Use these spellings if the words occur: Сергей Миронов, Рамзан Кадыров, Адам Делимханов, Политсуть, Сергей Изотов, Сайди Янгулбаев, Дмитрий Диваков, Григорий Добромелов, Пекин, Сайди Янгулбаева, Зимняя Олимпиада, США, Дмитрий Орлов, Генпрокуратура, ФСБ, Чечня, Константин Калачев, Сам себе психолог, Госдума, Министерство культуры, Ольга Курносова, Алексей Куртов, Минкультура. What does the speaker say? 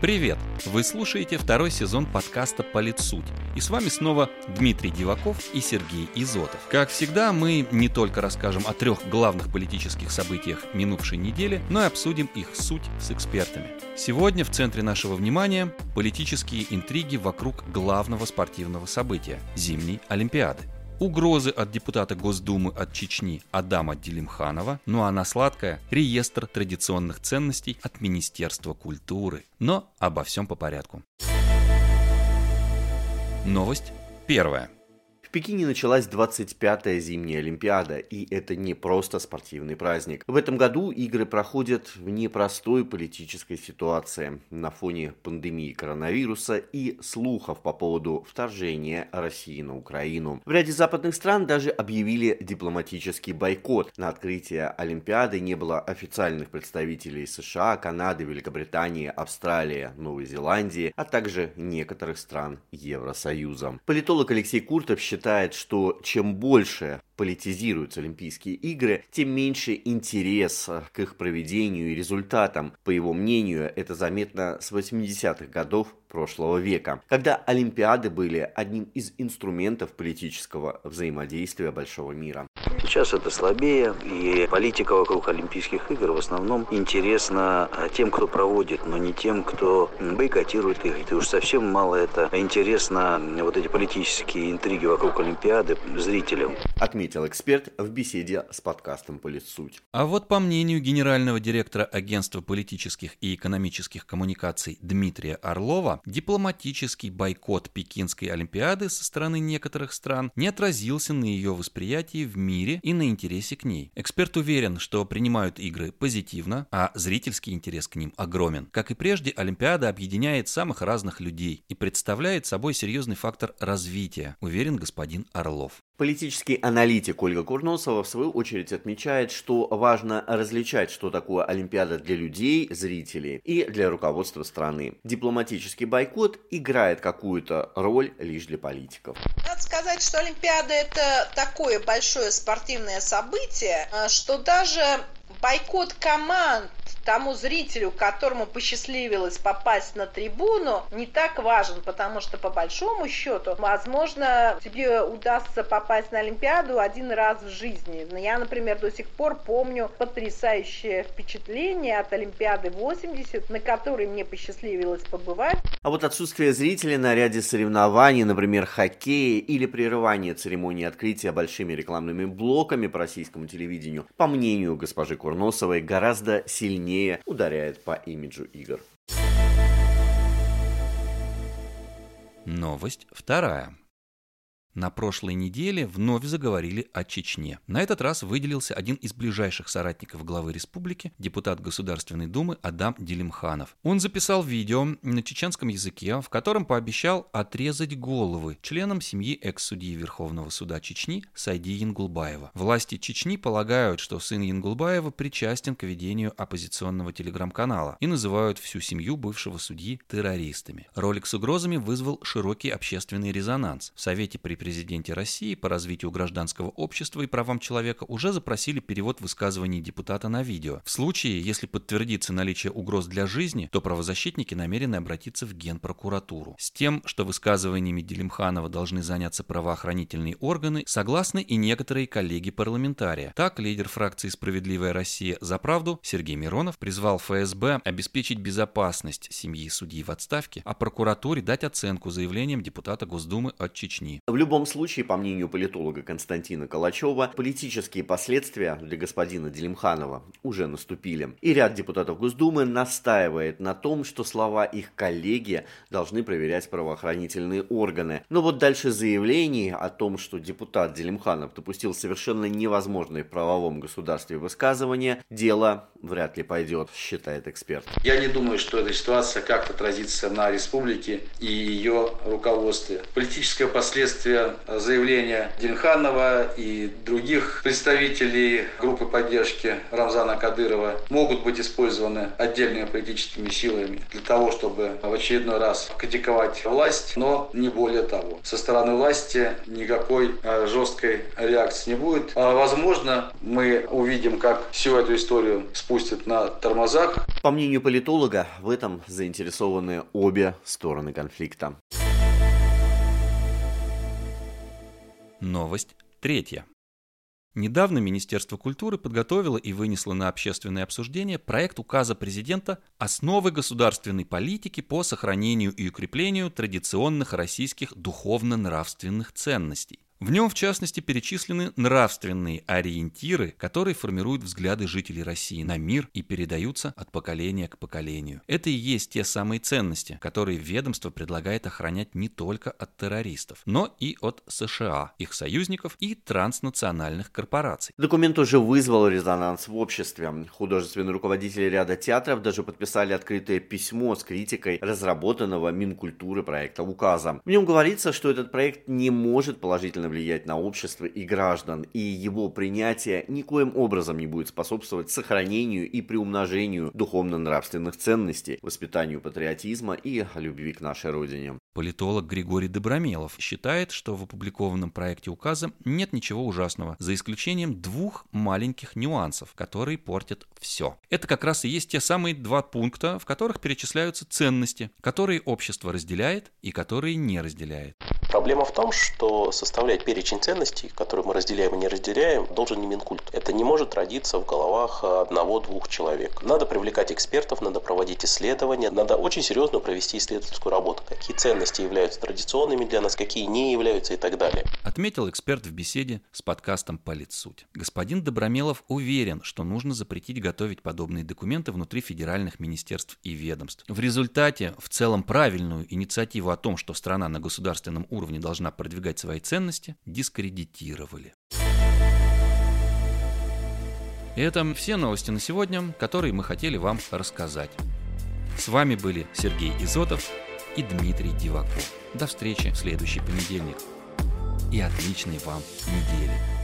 Привет! Вы слушаете второй сезон подкаста «Политсуть». И с вами снова Дмитрий Диваков и Сергей Изотов. Как всегда, мы не только расскажем о трех главных политических событиях минувшей недели, но и обсудим их суть с экспертами. Сегодня в центре нашего внимания политические интриги вокруг главного спортивного события – Зимней Олимпиады. Угрозы от депутата Госдумы от Чечни Адама Делимханова, ну а на сладкое – реестр традиционных ценностей от Министерства культуры. Но обо всем по порядку. Новость первая. В Пекине началась 25-я зимняя Олимпиада, и это не просто спортивный праздник. В этом году игры проходят в непростой политической ситуации на фоне пандемии коронавируса и слухов по поводу вторжения России на Украину. В ряде западных стран даже объявили дипломатический бойкот. На открытие Олимпиады не было официальных представителей США, Канады, Великобритании, Австралии, Новой Зеландии, а также некоторых стран Евросоюза. Политолог Алексей Куртов считает, что чем больше политизируются Олимпийские игры, тем меньше интерес к их проведению и результатам. По его мнению, это заметно с 80-х годов прошлого века, когда Олимпиады были одним из инструментов политического взаимодействия большого мира. Сейчас это слабее, и политика вокруг Олимпийских игр в основном интересна тем, кто проводит, но не тем, кто бойкотирует их. И уж совсем мало это интересно, вот эти политические интриги вокруг Олимпиады, зрителям. Отметил эксперт в беседе с подкастом «Политсуть». А вот по мнению генерального директора Агентства политических и экономических коммуникаций Дмитрия Орлова, дипломатический бойкот Пекинской Олимпиады со стороны некоторых стран не отразился на ее восприятии в мире и на интересе к ней. Эксперт уверен, что принимают игры позитивно, а зрительский интерес к ним огромен. Как и прежде, Олимпиада объединяет самых разных людей и представляет собой серьезный фактор развития, уверен господин Орлов. Политический аналитик Ольга Курносова, в свою очередь, отмечает, что важно различать, что такое Олимпиада для людей, зрителей и для руководства страны. Дипломатический бойкот играет какую-то роль лишь для политиков. Надо сказать, что Олимпиада – это такое большое спортивное событие, что даже бойкот команд тому зрителю, которому посчастливилось попасть на трибуну, не так важен, потому что по большому счету, возможно, тебе удастся попасть на Олимпиаду один раз в жизни. Я, например, до сих пор помню потрясающее впечатление от Олимпиады 80, на которой мне посчастливилось побывать. А вот отсутствие зрителей на ряде соревнований, например, хоккея, или прерывание церемонии открытия большими рекламными блоками по российскому телевидению, по мнению госпожи Курносовой, гораздо сильнее ударяет по имиджу игр. Новость вторая. На прошлой неделе вновь заговорили о Чечне. На этот раз выделился один из ближайших соратников главы республики, депутат Государственной Думы Адам Делимханов. Он записал видео на чеченском языке, в котором пообещал отрезать головы членам семьи экс-судьи Верховного суда Чечни Сайди Янгулбаева. Власти Чечни полагают, что сын Янгулбаева причастен к ведению оппозиционного телеграм-канала и называют всю семью бывшего судьи террористами. Ролик с угрозами вызвал широкий общественный резонанс. В Совете Президенте России по развитию гражданского общества и правам человека уже запросили перевод высказываний депутата на видео. В случае, если подтвердится наличие угроз для жизни, то правозащитники намерены обратиться в Генпрокуратуру. С тем, что высказываниями Делимханова должны заняться правоохранительные органы, согласны и некоторые коллеги-парламентарии. Так, лидер фракции «Справедливая Россия за правду» Сергей Миронов призвал ФСБ обеспечить безопасность семьи судьи в отставке, а прокуратуре дать оценку заявлениям депутата Госдумы от Чечни. В любом случае, по мнению политолога Константина Калачева, политические последствия для господина Делимханова уже наступили. И ряд депутатов Госдумы настаивает на том, что слова их коллеги должны проверять правоохранительные органы. Но вот дальше заявлений о том, что депутат Делимханов допустил совершенно невозможные в правовом государстве высказывания, дело вряд ли пойдет, считает эксперт. Я не думаю, что эта ситуация как-то отразится на республике и ее руководстве. Политическое последствие после заявления Делимханова и других представителей группы поддержки Рамзана Кадырова могут быть использованы отдельными политическими силами для того, чтобы в очередной раз критиковать власть, но не более того. Со стороны власти никакой жесткой реакции не будет. Возможно, мы увидим, как всю эту историю спустят на тормозах. По мнению политолога, в этом заинтересованы обе стороны конфликта. Новость третья. Недавно Министерство культуры подготовило и вынесло на общественное обсуждение проект указа президента «Основы государственной политики по сохранению и укреплению традиционных российских духовно-нравственных ценностей». В нем, в частности, перечислены нравственные ориентиры, которые формируют взгляды жителей России на мир и передаются от поколения к поколению. Это и есть те самые ценности, которые ведомство предлагает охранять не только от террористов, но и от США, их союзников и транснациональных корпораций. Документ уже вызвал резонанс в обществе. Художественные руководители ряда театров даже подписали открытое письмо с критикой разработанного Минкультуры проекта указа. В нем говорится, что этот проект не может положительно влиять на общество и граждан, и его принятие никоим образом не будет способствовать сохранению и приумножению духовно-нравственных ценностей, воспитанию патриотизма и любви к нашей родине. Политолог Григорий Добромелов считает, что в опубликованном проекте указа нет ничего ужасного, за исключением двух маленьких нюансов, которые портят все. Это как раз и есть те самые два пункта, в которых перечисляются ценности, которые общество разделяет и которые не разделяет. Проблема в том, что составлять перечень ценностей, которые мы разделяем и не разделяем, должен не Минкульт. Это не может родиться в головах одного-двух человек. Надо привлекать экспертов, надо проводить исследования, надо очень серьезно провести исследовательскую работу. Какие ценности являются традиционными для нас, какие не являются и так далее. Отметил эксперт в беседе с подкастом «Политсуть». Господин Добромелов уверен, что нужно запретить готовить подобные документы внутри федеральных министерств и ведомств. В результате, в целом правильную инициативу о том, что страна на государственном уровне должна продвигать свои ценности, дискредитировали. И это все новости на сегодня, которые мы хотели вам рассказать. С вами были Сергей Изотов и Дмитрий Диваков. До встречи в следующий понедельник. И отличной вам недели.